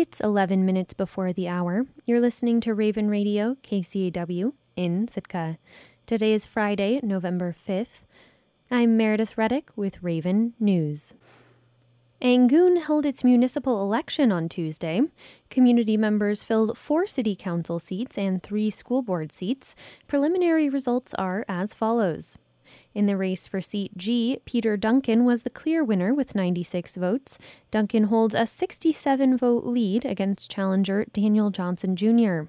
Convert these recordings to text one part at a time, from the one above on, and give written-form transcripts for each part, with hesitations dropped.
It's 11 minutes before the hour. You're listening to Raven Radio, KCAW, in Sitka. Today is Friday, November 5th. I'm Meredith Reddick with Raven News. Angoon held its municipal election on Tuesday. Community members filled 4 city council seats and 3 school board seats. Preliminary results are as follows. In the race for seat G, Peter Duncan was the clear winner with 96 votes. Duncan holds a 67-vote lead against challenger Daniel Johnson Jr.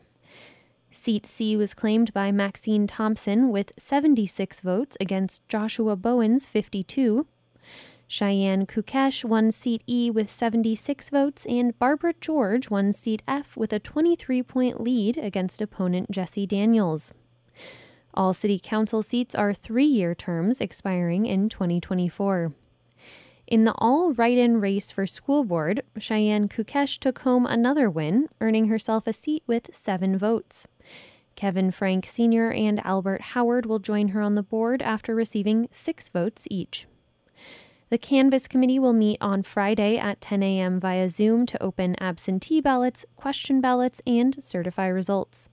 Seat C was claimed by Maxine Thompson with 76 votes against Joshua Bowen's 52. Cheyenne Kukesh won seat E with 76 votes, and Barbara George won seat F with a 23-point lead against opponent Jesse Daniels. All city council seats are 3-year terms expiring in 2024. In the all write-in race for school board, Cheyenne Kukesh took home another win, earning herself a seat with 7 votes. Kevin Frank Sr. and Albert Howard will join her on the board after receiving 6 votes each. The Canvass Committee will meet on Friday at 10 a.m. via Zoom to open absentee ballots, question ballots, and certify results.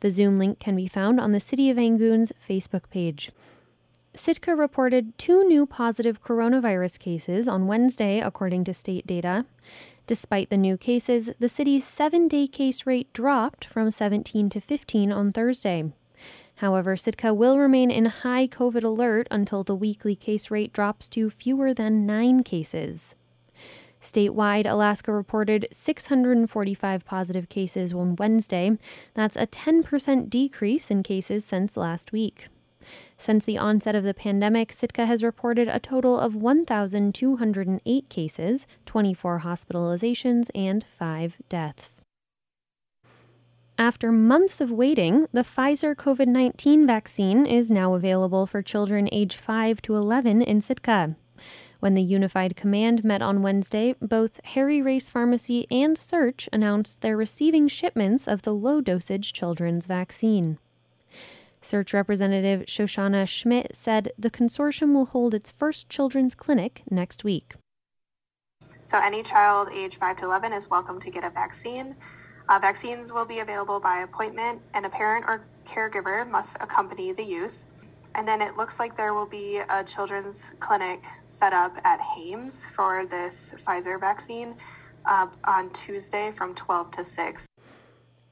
The Zoom link can be found on the City of Angoon's Facebook page. Sitka reported 2 new positive coronavirus cases on Wednesday, according to state data. Despite the new cases, the city's 7-day case rate dropped from 17 to 15 on Thursday. However, Sitka will remain in high COVID alert until the weekly case rate drops to fewer than 9 cases. Statewide, Alaska reported 645 positive cases on Wednesday. That's a 10% decrease in cases since last week. Since the onset of the pandemic, Sitka has reported a total of 1,208 cases, 24 hospitalizations, and 5 deaths. After months of waiting, the Pfizer COVID-19 vaccine is now available for children age 5 to 11 in Sitka. When the Unified Command met on Wednesday, both Harry Race Pharmacy and Search announced they're receiving shipments of the low-dosage children's vaccine. Search Representative Shoshana Schmidt said the consortium will hold its first children's clinic next week. So any child age 5 to 11 is welcome to get a vaccine. Vaccines will be available by appointment, and a parent or caregiver must accompany the youth. And then it looks like there will be a children's clinic set up at Hames for this Pfizer vaccine on Tuesday from 12 to 6.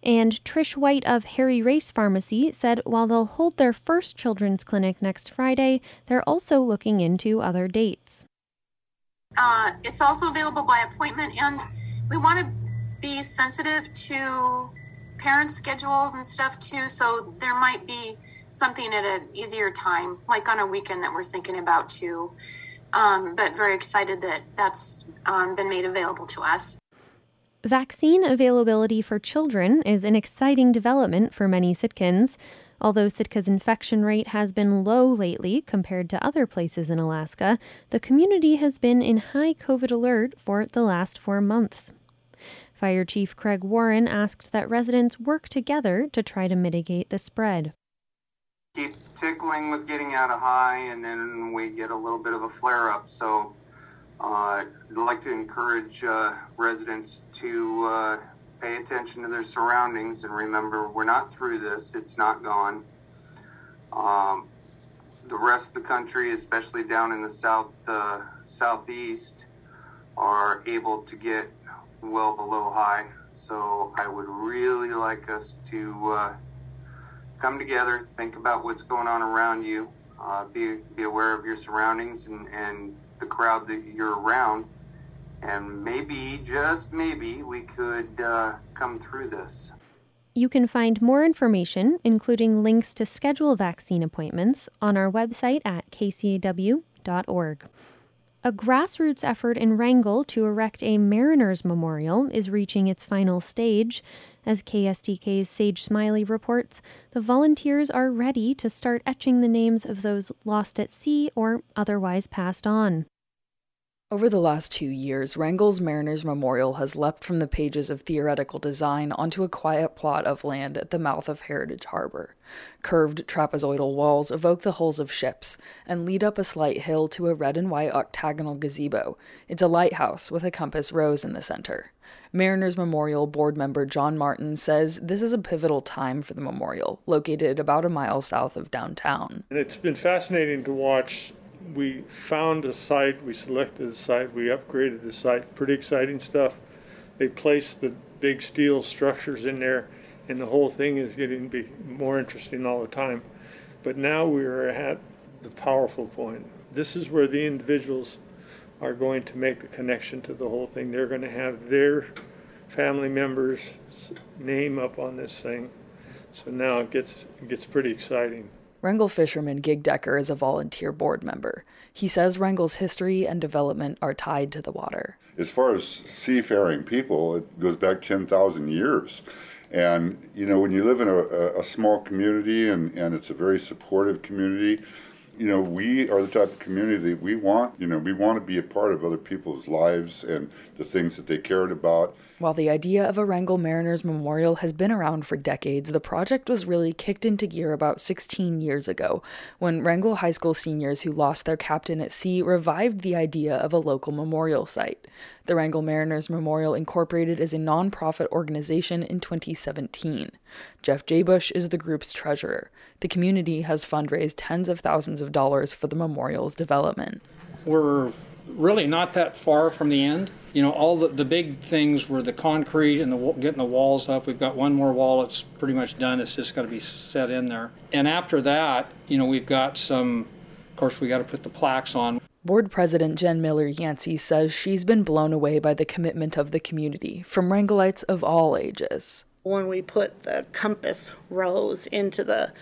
And Trish White of Harry Race Pharmacy said while they'll hold their first children's clinic next Friday, they're also looking into other dates. It's also available by appointment, and we want to be sensitive to parents' schedules and stuff too, so there might be something at an easier time, like on a weekend that we're thinking about too, but very excited that that's been made available to us. Vaccine availability for children is an exciting development for many Sitkans. Although Sitka's infection rate has been low lately compared to other places in Alaska, the community has been in high COVID alert for the last 4 months. Fire Chief Craig Warren asked that residents work together to try to mitigate the spread. Keep tickling with getting out of high, and then we get a little bit of a flare-up. So I'd like to encourage residents to pay attention to their surroundings and remember we're not through this. It's not gone. The rest of the country, especially down in the southeast, are able to get well below high, so I would really like us to come together, think about what's going on around you, be aware of your surroundings and the crowd that you're around, and maybe, just maybe, we could come through this. You can find more information, including links to schedule vaccine appointments, on our website at kcaw.org. A grassroots effort in Wrangell to erect a Mariner's Memorial is reaching its final stage. As KSTK's Sage Smiley reports, the volunteers are ready to start etching the names of those lost at sea or otherwise passed on. Over the last 2 years, Wrangell's Mariner's Memorial has leapt from the pages of theoretical design onto a quiet plot of land at the mouth of Heritage Harbor. Curved trapezoidal walls evoke the hulls of ships and lead up a slight hill to a red and white octagonal gazebo. It's a lighthouse with a compass rose in the center. Mariner's Memorial board member John Martin says this is a pivotal time for the memorial, located about a mile south of downtown. And it's been fascinating to watch. We found a site, we selected a site, we upgraded the site, pretty exciting stuff. They placed the big steel structures in there, and the whole thing is getting to be more interesting all the time. But now we are at the powerful point. This is where the individuals are going to make the connection to the whole thing. They're going to have their family members' name up on this thing. So now it gets pretty exciting. Wrangell fisherman Gig Decker is a volunteer board member. He says Wrangell's history and development are tied to the water. As far as seafaring people, it goes back 10,000 years. And, you know, when you live in a small community and it's a very supportive community, you know, we are the type of community that we want to be a part of other people's lives and the things that they cared about. While the idea of a Wrangell Mariners Memorial has been around for decades, the project was really kicked into gear about 16 years ago when Wrangell High School seniors who lost their captain at sea revived the idea of a local memorial site. The Wrangell Mariners Memorial incorporated as a nonprofit organization in 2017. Jeff J. Bush is the group's treasurer. The community has fundraised tens of thousands of dollars for the memorial's development. We're really not that far from the end. You know, all the big things were the concrete and getting the walls up. We've got one more wall, it's pretty much done, it's just got to be set in there. And after that, you know, we've got some, of course, we got to put the plaques on. Board President Jen Miller Yancey says she's been blown away by the commitment of the community, from Wrangellites of all ages. When we put the compass rose into the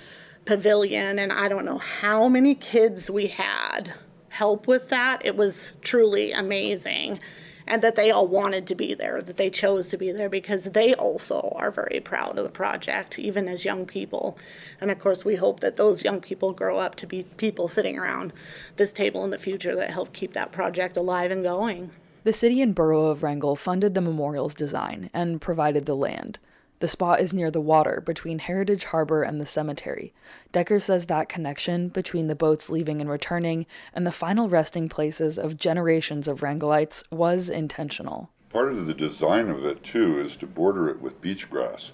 pavilion, and I don't know how many kids we had help with that, it was truly amazing. And that they all wanted to be there, that they chose to be there, because they also are very proud of the project, even as young people. And of course, we hope that those young people grow up to be people sitting around this table in the future that help keep that project alive and going. The city and borough of Wrangell funded the memorial's design and provided the land. The spot is near the water, between Heritage Harbor and the cemetery. Decker says that connection between the boats leaving and returning and the final resting places of generations of Wrangellites was intentional. Part of the design of it, too, is to border it with beach grass.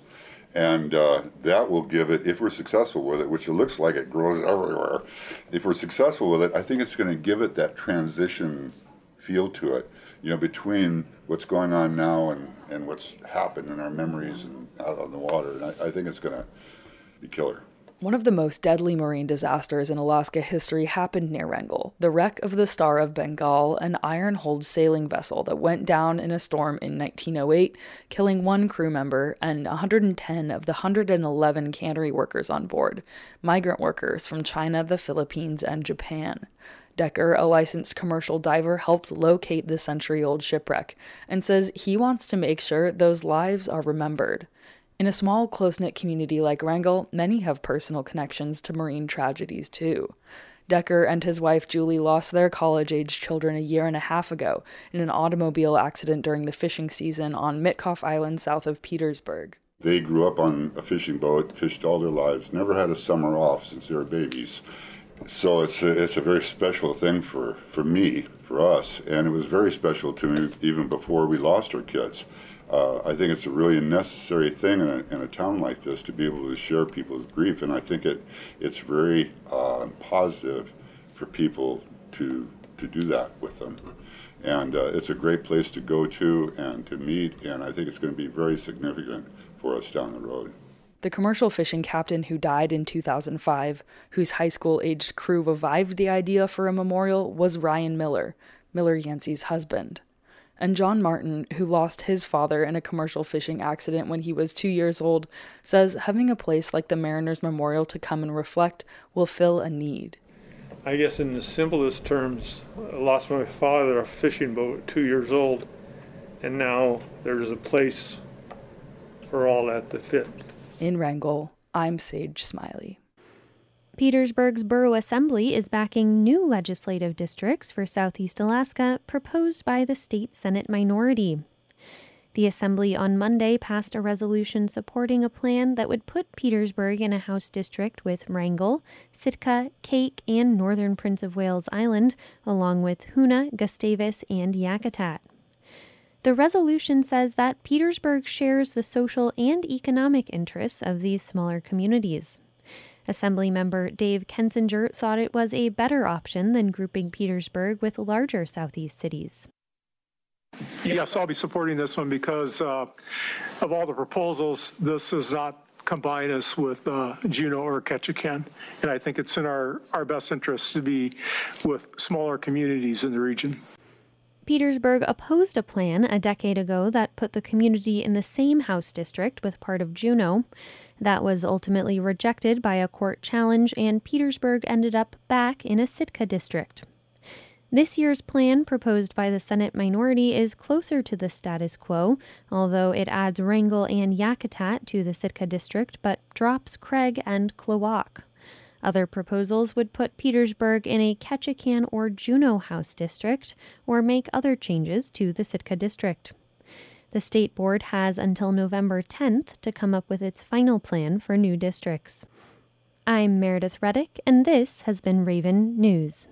And that will give it, if we're successful with it, which it looks like it grows everywhere, if we're successful with it, I think it's going to give it that transition feel to it, you know, between what's going on now and what's happened in our memories and out on the water. And I think it's going to be killer. One of the most deadly marine disasters in Alaska history happened near Wrangell, the wreck of the Star of Bengal, an iron-hulled sailing vessel that went down in a storm in 1908, killing one crew member and 110 of the 111 cannery workers on board, migrant workers from China, the Philippines, and Japan. Decker, a licensed commercial diver, helped locate the century-old shipwreck and says he wants to make sure those lives are remembered. In a small, close-knit community like Wrangell, many have personal connections to marine tragedies, too. Decker and his wife Julie lost their college-age children a year and a half ago in an automobile accident during the fishing season on Mitkoff Island south of Petersburg. They grew up on a fishing boat, fished all their lives, never had a summer off since they were babies. So it's a very special thing for me, for us, and it was very special to me even before we lost our kids. I think it's a really necessary thing in a town like this to be able to share people's grief, and I think it's very positive for people to do that with them. And it's a great place to go to and to meet, and I think it's going to be very significant for us down the road. The commercial fishing captain who died in 2005, whose high school-aged crew revived the idea for a memorial, was Ryan Miller, Miller Yancey's husband. And John Martin, who lost his father in a commercial fishing accident when he was 2 years old, says having a place like the Mariners Memorial to come and reflect will fill a need. I guess in the simplest terms, I lost my father on a fishing boat at 2 years old, and now there's a place for all that to fit. In Wrangell, I'm Sage Smiley. Petersburg's Borough Assembly is backing new legislative districts for Southeast Alaska proposed by the state Senate minority. The Assembly on Monday passed a resolution supporting a plan that would put Petersburg in a House district with Wrangell, Sitka, Cake, and northern Prince of Wales Island, along with Hoona, Gustavus, and Yakutat. The resolution says that Petersburg shares the social and economic interests of these smaller communities. Assemblymember Dave Kensinger thought it was a better option than grouping Petersburg with larger Southeast cities. Yes, I'll be supporting this one because of all the proposals, this does not combine us with Juneau or Ketchikan. And I think it's in our best interest to be with smaller communities in the region. Petersburg opposed a plan a decade ago that put the community in the same House district with part of Juneau. That was ultimately rejected by a court challenge, and Petersburg ended up back in a Sitka district. This year's plan proposed by the Senate minority is closer to the status quo, although it adds Wrangell and Yakutat to the Sitka district but drops Craig and Klawak. Other proposals would put Petersburg in a Ketchikan or Juneau House district or make other changes to the Sitka district. The state board has until November 10th to come up with its final plan for new districts. I'm Meredith Reddick, and this has been Raven News.